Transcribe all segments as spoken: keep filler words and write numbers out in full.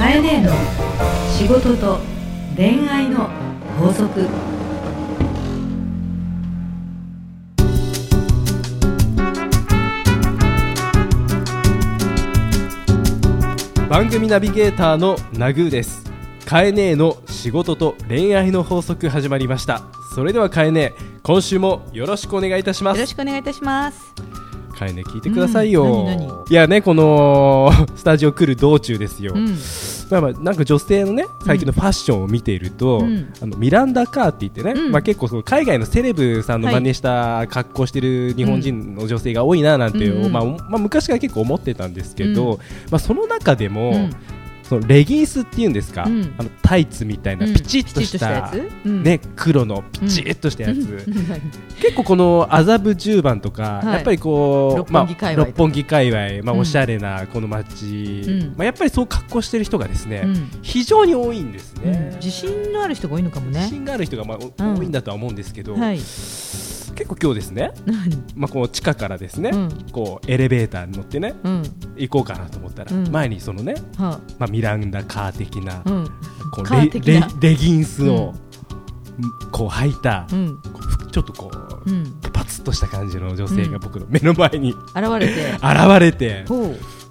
カエネの仕事と恋愛の法則。番組ナビゲーターのナグーです。カエネの仕事と恋愛の法則、始まりました。それではカエネ、今週もよろしくお願いいたします。よろしくお願いいたします。カエネ、聞いてくださいよ、うん、何何いやね、このスタジオ来る道中ですよ、うん、まあまあ、なんか女性のね、最近のファッションを見ていると、うん、あのミランダ・カーって言ってね、うん、まあ、結構その海外のセレブさんの真似した格好してる日本人の女性が多いななんて、うん、まあまあ、昔から結構思ってたんですけど、うん、まあ、その中でも、うん、そのレギンスっていうんですか、うん、あのタイツみたいなピチッとした、うん、ね、黒のピチッとしたやつ、うん、結構この麻布十番とか、はい、やっぱりこう、まあ、六本木界隈、まあ、おしゃれなこの街、うん、まあ、やっぱりそう格好してる人がですね、うん、非常に多いんですね、うん、自信のある人が多いのかもね。自信がある人が、まあ、うん、多いんだとは思うんですけど、はい、結構今日ですね、まあ、こう地下からですね、うん、こうエレベーターに乗ってね、うん、行こうかなと思ったら、うん、前にそのね、はあ、まあ、ミランダカー的な、うん、こう レ, ー的な レ, レギンスをこう履いた、うん、こうちょっとこう、うん、パツッとした感じの女性が僕の目の前に、うん、現れて現れて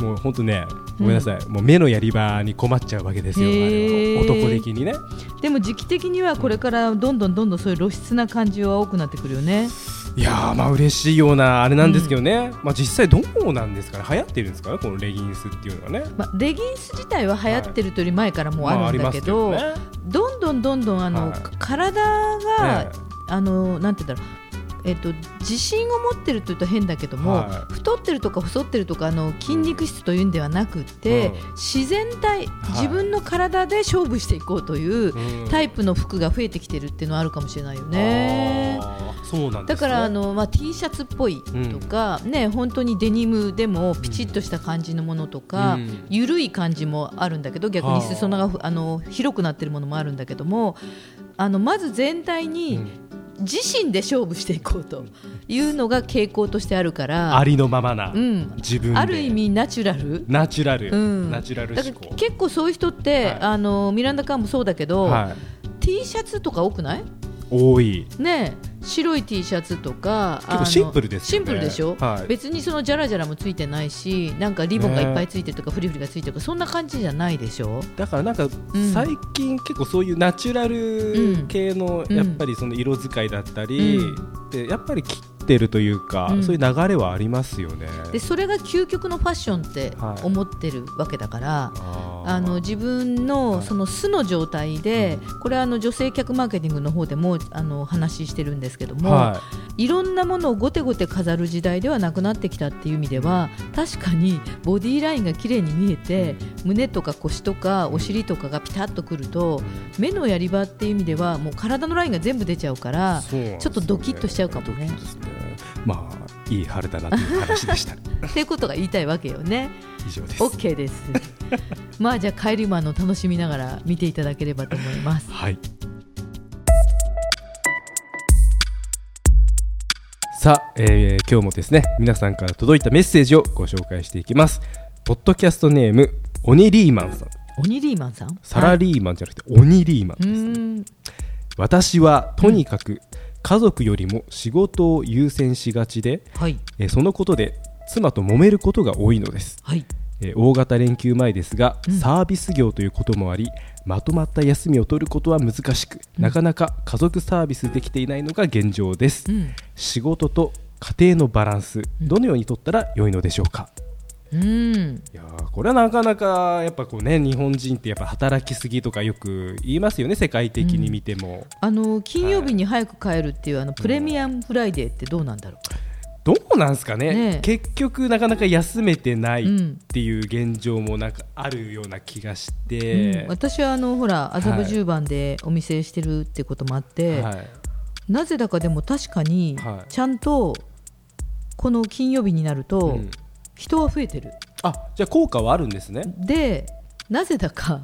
もう本当ね、ごめんなさい、うん、もう目のやり場に困っちゃうわけですよ、あれは男的にね。でも時期的にはこれからどんどんどんどんそういう露出な感じは多くなってくるよね。いやー、まあ嬉しいようなあれなんですけどね、うん、まあ、実際どうなんですかね、流行ってるんですかね、このレギンスっていうのはね、まあ、レギンス自体は流行ってるというより前からもうあるんだけど、はい、まあありますけどね、どんどんどんどんあの、はい、体が、ね、あのなんて言うんだろう、えっと、自信を持ってるというと変だけども、はい、太ってるとか細ってるとかの筋肉質というんではなくて、うん、自然体、はい、自分の体で勝負していこうというタイプの服が増えてきてるっていうのはあるかもしれないよね。あ、そうなんですね。だからあの、まあ、T シャツっぽいとか、うん、ね、本当にデニムでもピチッとした感じのものとか、うん、緩い感じもあるんだけど、逆に裾があの広くなってるものもあるんだけども、あのまず全体に、うん、自身で勝負していこうというのが傾向としてあるから、ありのままな、うん、自分である意味ナチュラルナチュラル、うん、ナチュラル思考。結構そういう人って、はい、あのミランダカーもそうだけど、はい、T シャツとか多くない？多いね。白い T シャツとか結構シンプルですよね。シンプルでしょ、はい、別にそのジャラジャラもついてないし、なんかリボンがいっぱいついてるとか、ね、フリフリがついてるとか、そんな感じじゃないでしょ。だからなんか最近結構そういうナチュラル系のやっぱりその色使いだったり、うんうん、でやっぱり切ってるというか、うん、そういう流れはありますよね。でそれが究極のファッションって思ってるわけだから、はい、ああの自分のその素の状態で、はい、これはあの女性客マーケティングの方でもあの話してるんですけども、はい、いろんなものをごてごて飾る時代ではなくなってきたっていう意味では、確かにボディラインが綺麗に見えて、胸とか腰とかお尻とかがピタッとくると、目のやり場っていう意味ではもう体のラインが全部出ちゃうから、ね、ちょっとドキッとしちゃうかもね。まあいい春だなという話でしたっていうことが言いたいわけよね。以上です。 OK ですまあじゃあ帰りもあの楽しみながら見ていただければと思いますはい。さあ、えー、今日もですね、皆さんから届いたメッセージをご紹介していきます。ポッドキャストネーム、鬼リーマンさん。鬼リーマンさん、サラリーマンじゃなくて鬼リーマンです、ね、うん。私はとにかく家族よりも仕事を優先しがちで、はい、えー、そのことで妻と揉めることが多いのです、はい、えー、大型連休前ですが、うん、サービス業ということもあり、まとまった休みを取ることは難しく、なかなか家族サービスできていないのが現状です、うん、仕事と家庭のバランス、どのように取ったら良いのでしょうか、うん、いやこれはなかなかやっぱこう、ね、日本人ってやっぱ働きすぎとかよく言いますよね、世界的に見ても、うん、あの金曜日に早く帰るっていう、はい、あのプレミアムフライデーってどうなんだろうか、うん、どうなんですか ね, ね。結局なかなか休めてないっていう現状もなんかあるような気がして、うん、私はあのほら麻布十番でお店してるってこともあって、はい、なぜだかでも確かにちゃんとこの金曜日になると人は増えてる、うん、あ、じゃあ効果はあるんですね。でなぜだか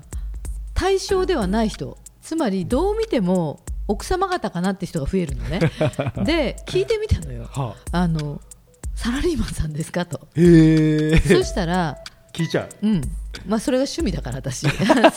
対象ではない人、つまりどう見ても奥様方かなって人が増えるのねで聞いてみたのよ、はあ、あのサラリーマンさんですかと、へー、そしたら聞いちゃう、うんまあ、それが趣味だから私すぐ人に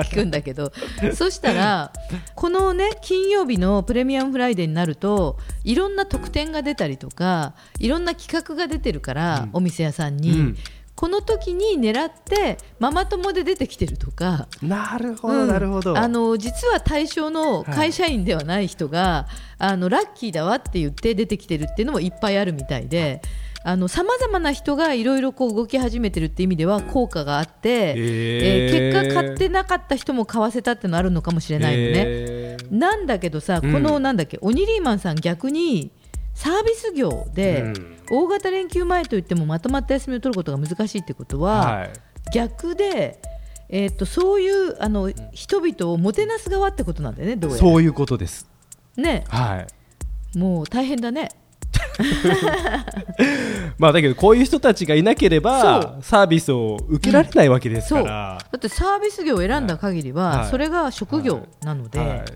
聞くんだけどそしたらこのね金曜日のプレミアムフライデーになるといろんな特典が出たりとかいろんな企画が出てるから、うん、お店屋さんに、うん、この時に狙ってママ友で出てきてるとかなるほど、うん、なるほどあの実は対象の会社員ではない人が、はい、あのラッキーだわって言って出てきてるっていうのもいっぱいあるみたいであの様々な人がいろいろ動き始めてるって意味では効果があって、えーえー、結果買ってなかった人も買わせたってのあるのかもしれないのね、えー、なんだけどさこのなんだっけ、うん、オニリーマンさん逆にサービス業で、うん、大型連休前といってもまとまった休みを取ることが難しいってことは、はい、逆でえー、っとそういうあの人々をもてなす側ってことなんだよねどうやらそういうことですね、はい、もう大変だねまあだけどこういう人たちがいなければサービスを受けられないわけですから、うん、だってサービス業を選んだ限りはそれが職業なので、はいはいはい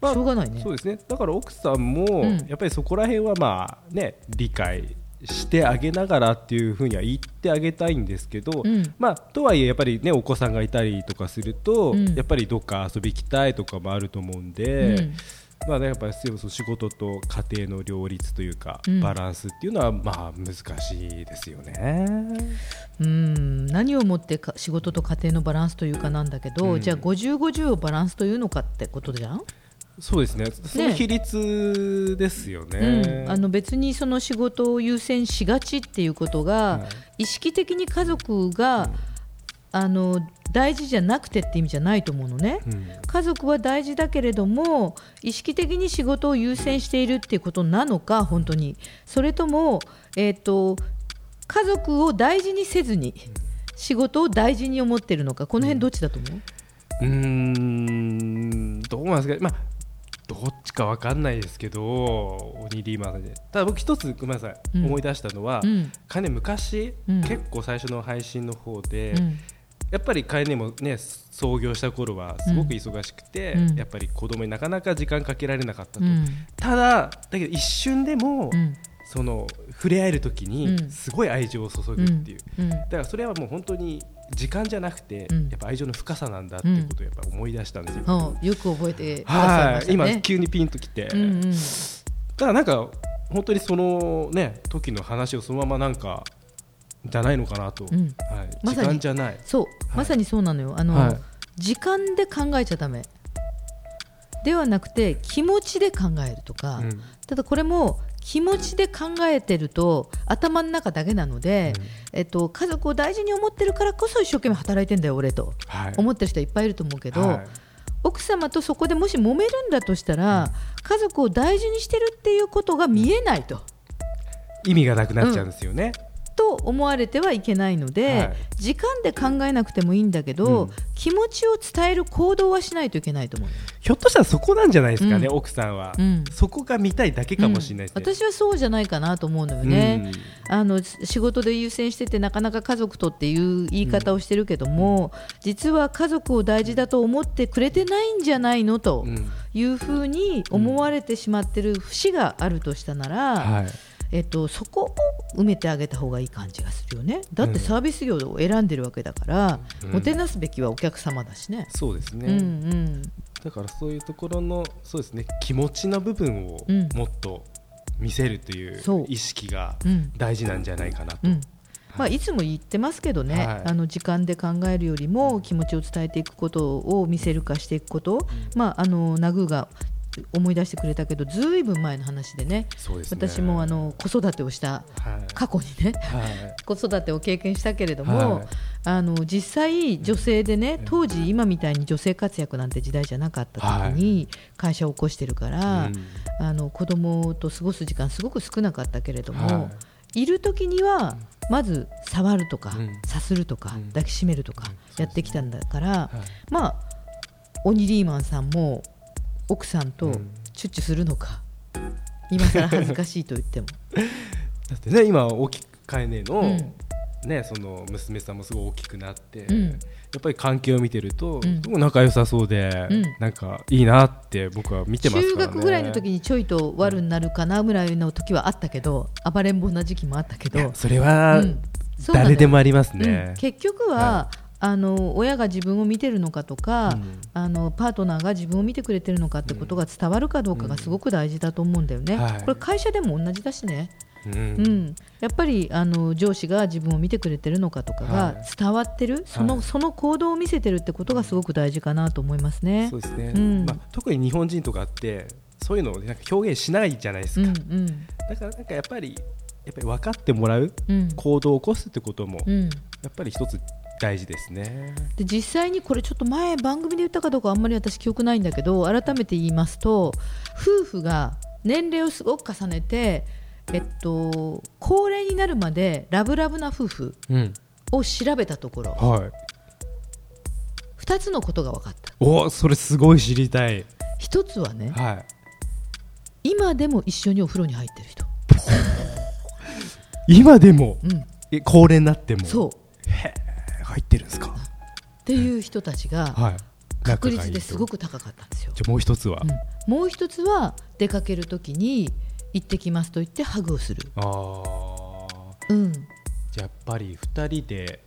まあ、しょうがないねそうですねだから奥さんもやっぱりそこら辺はまあね理解してあげながらっていうふうには言ってあげたいんですけど、うんまあ、とはいえやっぱりねお子さんがいたりとかすると、うん、やっぱりどっか遊び行きたいとかもあると思うんで、うんまあね、やっぱり仕事と家庭の両立というか、うん、バランスっていうのはまあ難しいですよねうん何をもってか仕事と家庭のバランスというかなんだけど、うん、じゃあごじゅうごじゅうをバランスというのかってことじゃんそうですねその比率ですよね、ねうん、あの別にその仕事を優先しがちっていうことが、はい、意識的に家族が、うんあの大事じゃなくてって意味じゃないと思うのね、うん、家族は大事だけれども意識的に仕事を優先しているっていうことなのか本当にそれとも、えーと、家族を大事にせずに仕事を大事に思っているのかこの辺どっちだと思う、うん、うーんどうなんですか、まあ、どっちか分かんないですけどオニリーマンでただ僕一つごめんなさい、うん、思い出したのは、うん、かね昔、うん、結構最初の配信の方で、うんやっぱり彼にもね創業した頃はすごく忙しくて、うん、やっぱり子供になかなか時間かけられなかったと、うん、ただだけど一瞬でも、うん、その触れ合える時にすごい愛情を注ぐっていう、うんうん、だからそれはもう本当に時間じゃなくて、うん、やっぱ愛情の深さなんだっていうことをやっぱ思い出したんですよ、うんうん、よく覚えてくださいましたね今急にピンときて、うんうん、だからなんか本当にそのね時の話をそのままなんかじゃないのかなと、うんはいま、時間じゃないそう、はい、まさにそうなのよあの、はい、時間で考えちゃダメではなくて気持ちで考えるとか、うん、ただこれも気持ちで考えてると頭の中だけなので、うんえっと、家族を大事に思ってるからこそ一生懸命働いてんだよ俺と、はい、思ってる人いっぱいいると思うけど、はい、奥様とそこでもし揉めるんだとしたら、うん、家族を大事にしてるっていうことが見えないと、うん、意味がなくなっちゃうんですよね、うんと思われてはいけないので、はい、時間で考えなくてもいいんだけど、うん、気持ちを伝える行動はしないといけないと思うひょっとしたらそこなんじゃないですかね、うん、奥さんは、うん、そこが見たいだけかもしれないですね、うん、私はそうじゃないかなと思うのよね、うん、あの仕事で優先しててなかなか家族とっていう言い方をしてるけども、うん、実は家族を大事だと思ってくれてないんじゃないのというふうに思われてしまってる節があるとしたなら、うんはいえっと、そこを埋めてあげた方がいい感じがするよねだってサービス業を選んでるわけだから、うん、もてなすべきはお客様だしねそうですね、うんうん、だからそういうところのそうですね気持ちの部分をもっと見せるという意識が大事なんじゃないかなと、うんうんまあ、いつも言ってますけどね、はい、あの時間で考えるよりも気持ちを伝えていくことを見せる化していくこと、うんまあ、あのナグーが思い出してくれたけどずいぶん前の話で ね, そうですね私もあの子育てをした、はい、過去にね、はい、子育てを経験したけれども、はい、あの実際女性でね当時今みたいに女性活躍なんて時代じゃなかった時に会社を起こしてるから、はい、あの子供と過ごす時間すごく少なかったけれども、はい、いる時にはまず触るとか、うん、さするとか、うん、抱きしめるとかやってきたんだから、はい、まあオニリーマンさんも奥さんとチュッチュするのか、うん、今更恥ずかしいと言ってもだってね今大きくかえねの、うん、ねその娘さんもすごい大きくなって、うん、やっぱり関係を見てると、うん、も仲良さそうで、うん、なんかいいなって僕は見てますからね中学ぐらいの時にちょいと悪になるかなぐらいの時はあったけど暴れん坊な時期もあったけどそれは、うんそうだね、誰でもありますね、うん、結局は、はい、あの親が自分を見てるのかとか、うん、あのパートナーが自分を見てくれてるのかってことが伝わるかどうかがすごく大事だと思うんだよね、うんはい、これ会社でも同じだしね、うんうん、やっぱりあの上司が自分を見てくれてるのかとかが伝わってる、はい、その、はい、その行動を見せてるってことがすごく大事かなと思いますね。そうですね、うんまあ、特に日本人とかってそういうのをなんか表現しないじゃないですか、うんうん、だからなんかやっぱりやっぱり分かってもらう、うん、行動を起こすってことも、うん、やっぱり一つ大事ですね。で実際にこれちょっと前番組で言ったかどうかあんまり私記憶ないんだけど、改めて言いますと夫婦が年齢をすごく重ねて、えっと、高齢になるまでラブラブな夫婦を調べたところ、うんはい、ふたつのことが分かった。おそれすごい知りたい。ひとつはね、はい、今でも一緒にお風呂に入ってる人今でも、うん、え高齢になってもそうへ入ってるんですかっていう人たちが確率ですごく高かったんですよ、はい、じゃあもう一つは、うん、もう一つは出かけるときに行ってきますと言ってハグをする。あ、うん、じゃあやっぱりふたりで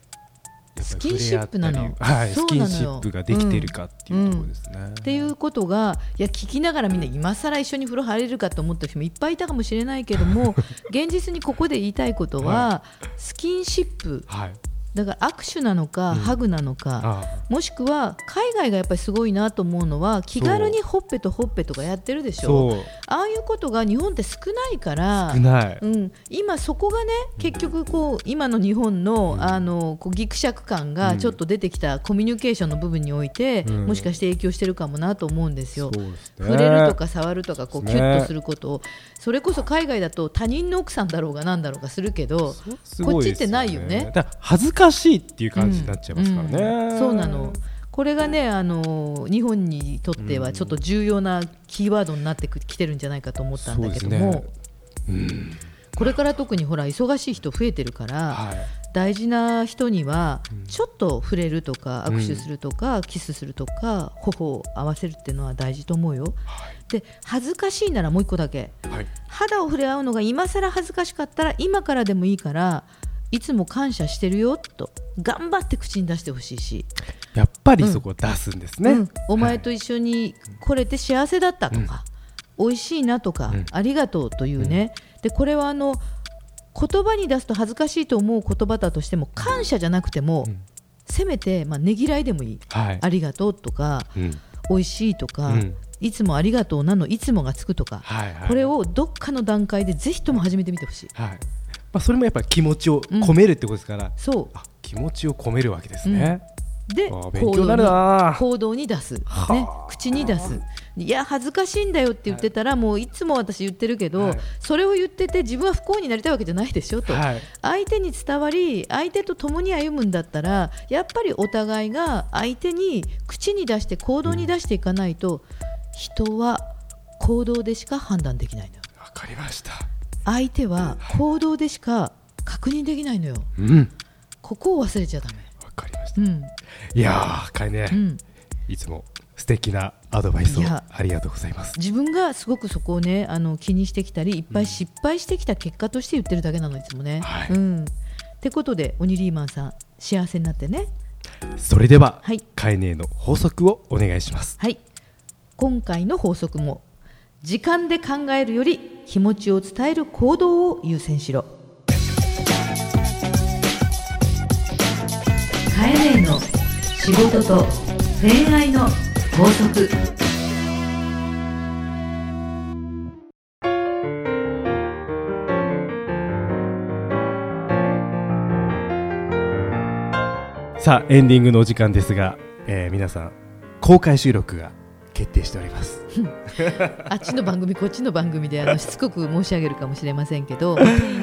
やっぱりスキンシップなの、はい、スキンシップができてるかっていうところですね、うんうん、っていうことがいや聞きながらみんな今更一緒に風呂入れるかと思った人もいっぱいいたかもしれないけども現実にここで言いたいことは、はい、スキンシップ、はいだから握手なのか、うん、ハグなのかああもしくは海外がやっぱりすごいなと思うのは気軽にほっぺとほっぺとかやってるでしょ。ああいうことが日本って少ないから少ない、うん、今そこがね結局こう今の日本の、うん、あのこうギクシャク感がちょっと出てきたコミュニケーションの部分において、うん、もしかして影響してるかもなと思うんですよ、うんそうですね、触れるとか触るとかこうキュッとすることを、ね、それこそ海外だと他人の奥さんだろうがなんだろうがするけどすごいですよね、こっちってないよね。だから恥ずかしい難しいっていう感じになっちゃいますからね、うんうん、そうなの。これがねあの日本にとってはちょっと重要なキーワードになってきてるんじゃないかと思ったんだけども、そうですね、うん、これから特にほら忙しい人増えてるから、はい、大事な人にはちょっと触れるとか握手するとか、うん、キスするとか頬を合わせるっていうのは大事と思うよ、はい、で恥ずかしいならもう一個だけ、はい、肌を触れ合うのが今更恥ずかしかったら今からでもいいからいつも感謝してるよと頑張って口に出してほしいし、やっぱりそこ出すんですね、うんうん、お前と一緒に来れて幸せだったとか、うん、美味しいなとか、うん、ありがとうというね、うん、でこれはあの言葉に出すと恥ずかしいと思う言葉だとしても感謝じゃなくても、うん、せめて、まあ、ねぎらいでもいい、はい、ありがとうとか、うん、美味しいとか、うん、いつもありがとうなのいつもがつくとか、はいはい、これをどっかの段階でぜひとも始めてみてほしい、はいはいまあ、それもやっぱり気持ちを込めるってことですから、うん、そうあ気持ちを込めるわけですね、うん、で行動に、行動に出す、ね、口に出す。いや恥ずかしいんだよって言ってたら、はい、もういつも私言ってるけど、はい、それを言ってて自分は不幸になりたいわけじゃないでしょと、はい、相手に伝わり相手と共に歩むんだったらやっぱりお互いが相手に口に出して行動に出していかないと、うん、人は行動でしか判断できないの。わかりました。相手は行動でしか確認できないのよ、うん、ここを忘れちゃダメ。わかりました、うん、いやーかいね、うん、いつも素敵なアドバイスをありがとうございます。自分がすごくそこをねあの気にしてきたりいっぱい失敗してきた結果として言ってるだけなのいつもね、はいうん、ってことで鬼リーマンさん幸せになってね。それでは、はい、かいねの法則をお願いします、はい、今回の法則も時間で考えるより気持ちを伝える行動を優先しろ。カエネの仕事と恋愛の法則。さあエンディングのお時間ですが、えー、皆さん公開収録が決定しておりますあっちの番組こっちの番組であのしつこく申し上げるかもしれませんけど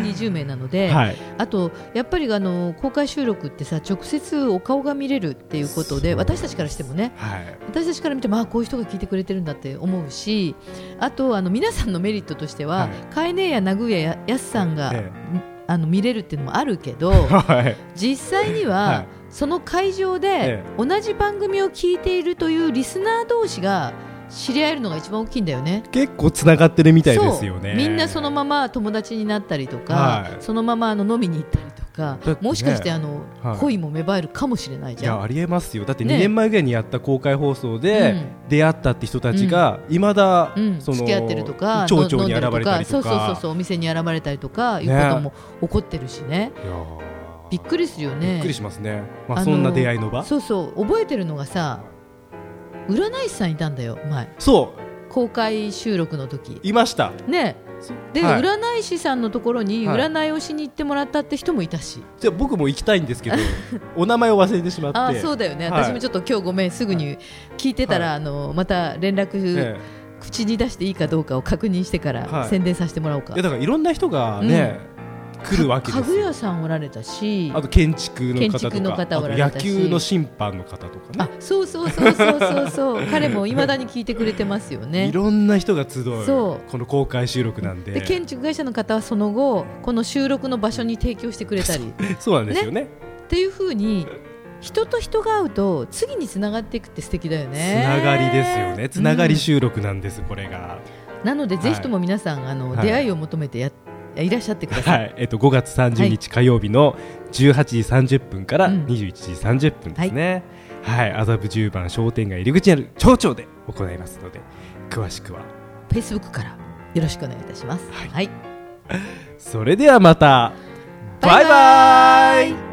にじゅうめいなので、はい、あとやっぱりあの公開収録ってさ直接お顔が見れるっていうことで私たちからしてもね、はい、私たちから見てもあこういう人が聞いてくれてるんだって思うし、あとあの皆さんのメリットとしては、はい、カエネやナグやヤスさんが、ええ、あの見れるっていうのもあるけど、はい、実際には、はいその会場で同じ番組を聞いているというリスナー同士が知り合えるのが一番大きいんだよね。結構つながってるみたいですよね。みんなそのまま友達になったりとか、はい、そのままあの飲みに行ったりとかが、ね、もしかしてあの、はい、恋も芽生えるかもしれないじゃん。いやありえますよ。だってにねんまえぐらいにやった公開放送で、ね、出会ったって人たちがいま、うん、だ、うん、その付き合ってるとか町長に現れたりとか、そうそうそうそう、お店に現れたりとかいうことも起こってるしね。いやびっくりするよね。びっくりしますね、まあ、そんな出会いの場。そうそう、覚えてるのがさ、占い師さんいたんだよ前。そう公開収録の時いましたね。で、はい、占い師さんのところに占いをしに行ってもらったって人もいたし、はい、じゃあ僕も行きたいんですけどお名前を忘れてしまって。あ、そうだよね、はい、私もちょっと今日ごめん、すぐに聞いてたら、はい、あのまた連絡、はい、口に出していいかどうかを確認してから、はい、宣伝させてもらおうか。いやだからいろんな人がね、うん、来るわけです。家具屋さんおられたし、あと建築の方とか、方あと野球の審判の方とかね。あ、そうそうそうそうそう彼もいまだに聞いてくれてますよね。いろんな人が集う、そうこの公開収録なんで。で建築会社の方はその後この収録の場所に提供してくれたりそうなんですよね。っていう風に人と人が会うと次につながっていくって素敵だよね。つながりですよね。つながり収録なんです、うん、これが。なので、はい、ぜひとも皆さんあの、はい、出会いを求めてやっていらっしゃってください。はい、えっとごがつさんじゅうにち火曜日のじゅうはちじさんじゅっぷんからにじゅういちじさんじゅっぷんですね。うん、はい、麻布十番商店街入り口にある町長で行いますので、詳しくは Facebook からよろしくお願いいたします。はい。はい、それではまた。バイバイ。